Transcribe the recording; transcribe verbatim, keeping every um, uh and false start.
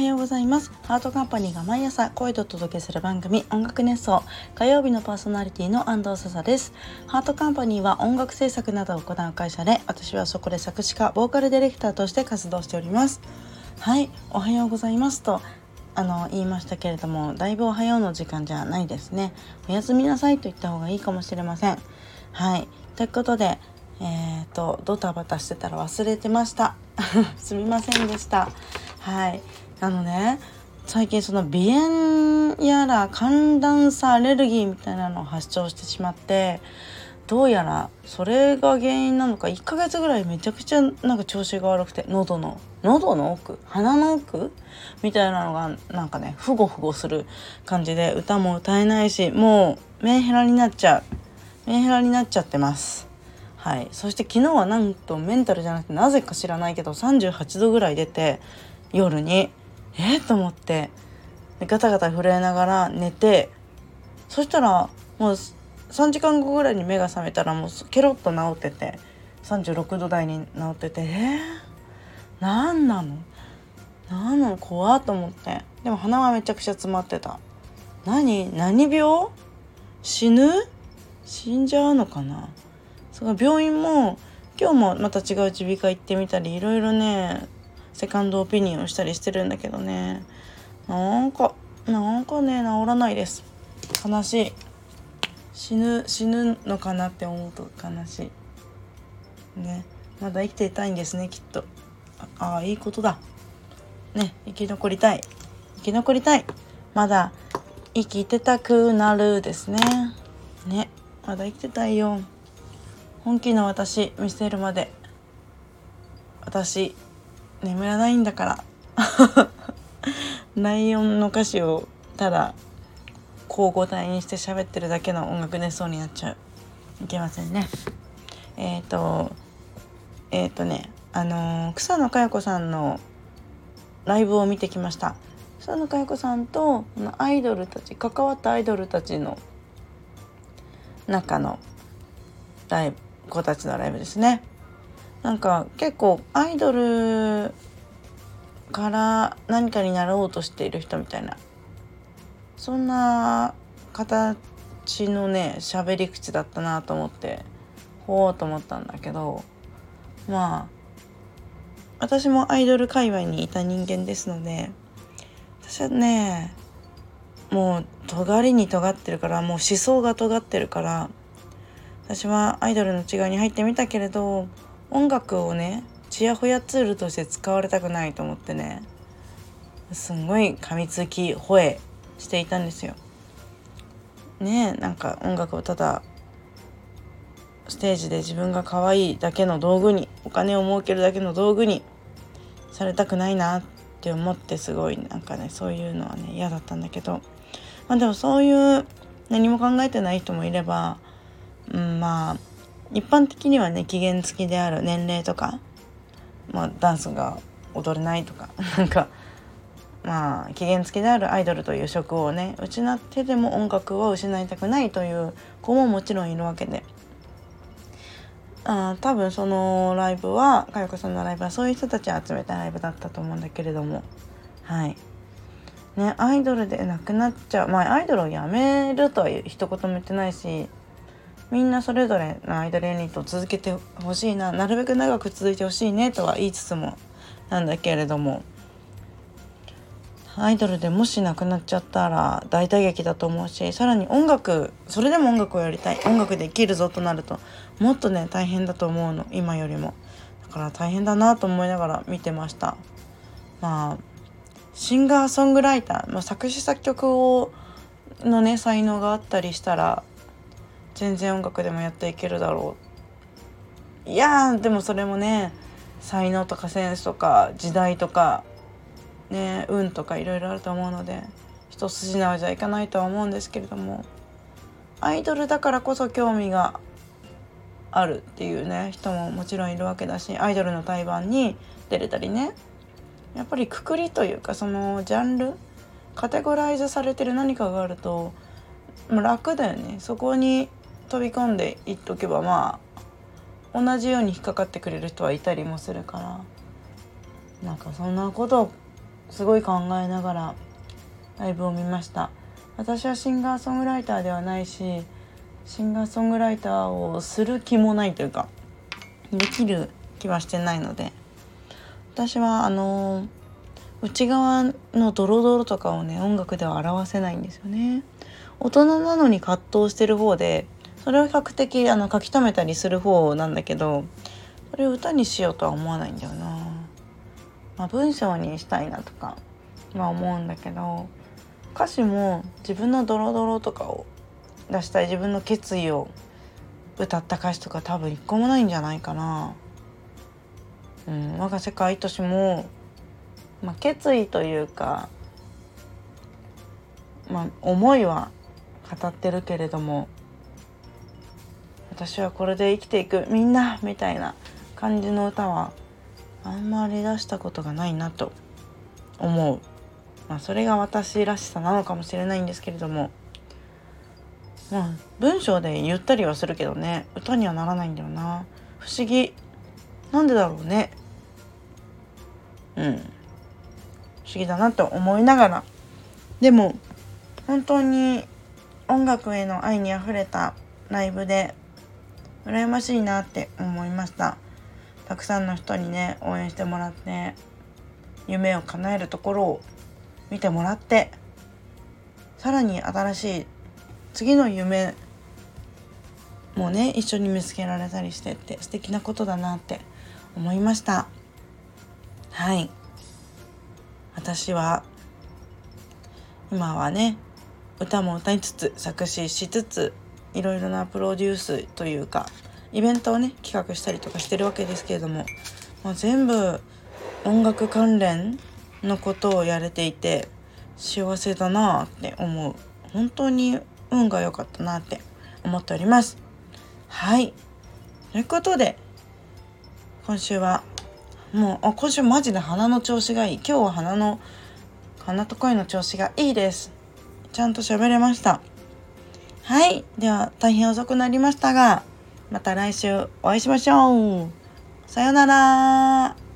はようございます。ハートカンパニーが毎朝声でお届けする番組、音楽熱奏。火曜日のパーソナリティの安藤笹です。ハートカンパニーは音楽制作などを行う会社で、私はそこで作詞家、ボーカルディレクターとして活動しております。はい、おはようございますとあの言いましたけれども、だいぶおはようの時間じゃないですね。おやすみなさいと言った方がいいかもしれません。はい、ということで、えーと、ドタバタしてたら忘れてましたすみませんでした。はい、あのね、最近その鼻炎やら寒暖差アレルギーみたいなのを発症してしまって、どうやらそれが原因なのかいっかげつぐらいめちゃくちゃなんか調子が悪くて、喉の喉の奥鼻の奥みたいなのがなんかね、ふごふごする感じで、歌も歌えないし、もうメンヘラになっちゃうメンヘラになっちゃってます。はい、そして昨日はなんとメンタルじゃなくて、なぜか知らないけどさんじゅうはちどぐらい出て、夜にえー、と思ってガタガタ震えながら寝て、そしたらもうさんじかんごぐらいに目が覚めたら、もうケロッと治ってて、さんじゅうろくど台に治ってて、えー、なんなのなんなの怖っと思って。でも鼻はめちゃくちゃ詰まってた。何何病死ぬ死んじゃうのかな。その病院も今日もまた違う耳鼻科行ってみたり、いろいろねセカンドオピニオンしたりしてるんだけどね、なんかなんかね治らないです。悲しい。死ぬ死ぬのかなって思うと悲しいね。まだ生きていたいんですね、きっと。ああ、いいことだね。生き残りたい生き残りたいまだ生きてたくなるですね。ね、まだ生きてたいよ。本気の私見せるまで私眠らないんだからライオンの歌詞をただ交互体にして喋ってるだけの音楽熱奏になっちゃう。いけませんね。えっ、ー、とえっ、ー、とねあのー、草野佳代子さんのライブを見てきました。草野佳代子さんとアイドルたち関わったアイドルたちの中のライブ子たちのライブですね。なんか結構アイドルから何かになろうとしている人みたいな、そんな形のね喋り口だったなと思って、ほーと思ったんだけど、まあ私もアイドル界隈にいた人間ですので、私はねもう尖りに尖ってるから、もう思想が尖ってるから、私はアイドルの違いに入ってみたけれど、音楽をねちやほやツールとして使われたくないと思ってね、すんごい噛みつき吠えしていたんですよね。えなんか音楽をただステージで自分が可愛いだけの道具に、お金を儲けるだけの道具にされたくないなって思って、すごいなんかねそういうのはね嫌だったんだけど、まあでもそういう何も考えてない人もいれば、うん、まあ一般的にはね期限付きである年齢とか、まあ、ダンスが踊れないとかなんかまあ期限付きであるアイドルという職をね失ってでも音楽を失いたくないという子ももちろんいるわけで、あ多分そのライブは佳代子さんのライブはそういう人たちを集めたライブだったと思うんだけれども、はいね、アイドルでなくなっちゃう、まあ、アイドルをやめるとは一言も言ってないし、みんなそれぞれのアイドルユニットを続けてほしいな、なるべく長く続いてほしいねとは言いつつもなんだけれども、アイドルでもしなくなっちゃったら大打撃だと思うし、さらに音楽、それでも音楽をやりたい、音楽で生きるぞとなるともっとね大変だと思うの、今よりも。だから大変だなと思いながら見てました。まあシンガーソングライター、まあ、作詞作曲をのね才能があったりしたら全然音楽でもやっていけるだろう。いやーでもそれもね才能とかセンスとか時代とかね運とかいろいろあると思うので、一筋縄じゃいかないとは思うんですけれども、アイドルだからこそ興味があるっていうね人ももちろんいるわけだし、アイドルの対バンに出れたりね、やっぱりくくりというかそのジャンルカテゴライズされてる何かがあるともう楽だよね。そこに飛び込んでいっとけば、まあ同じように引っかかってくれる人はいたりもするから、なんかそんなことすごい考えながらライブを見ました。私はシンガーソングライターではないし、シンガーソングライターをする気もないというか、できる気はしてないので、私はあの内側のドロドロとかをね、音楽では表せないんですよね。大人なのに葛藤してる方で、それを比較的あの書き留めたりする方なんだけど、それを歌にしようとは思わないんだよな。まあ、文章にしたいなとかは思うんだけど、歌詞も自分のドロドロとかを出したい、自分の決意を歌った歌詞とか多分一個もないんじゃないかな。うん、我が世界都市も、まあ、決意というか、まあ、思いは語ってるけれども、私はこれで生きていくみんなみたいな感じの歌はあんまり出したことがないなと思う。まあ、それが私らしさなのかもしれないんですけれども、まあ、文章で言ったりはするけどね、歌にはならないんだよな。不思議、なんでだろうね。うん、不思議だなと思いながら、でも本当に音楽への愛にあふれたライブで羨ましいなって思いました。たくさんの人にね、応援してもらって、夢を叶えるところを見てもらって、さらに新しい次の夢もね、一緒に見つけられたりしてって素敵なことだなって思いました。はい、私は今はね、歌も歌いつつ作詞しつつ、いろいろなプロデュースというかイベントをね、企画したりとかしてるわけですけれども、まあ、全部音楽関連のことをやれていて幸せだなって思う。本当に運が良かったなって思っております。はい、ということで今週はもう、あ、今週マジで鼻の調子がいい。今日は鼻の鼻と声の調子がいいです。ちゃんと喋れました。はい、では大変遅くなりましたが、また来週お会いしましょう。さようなら。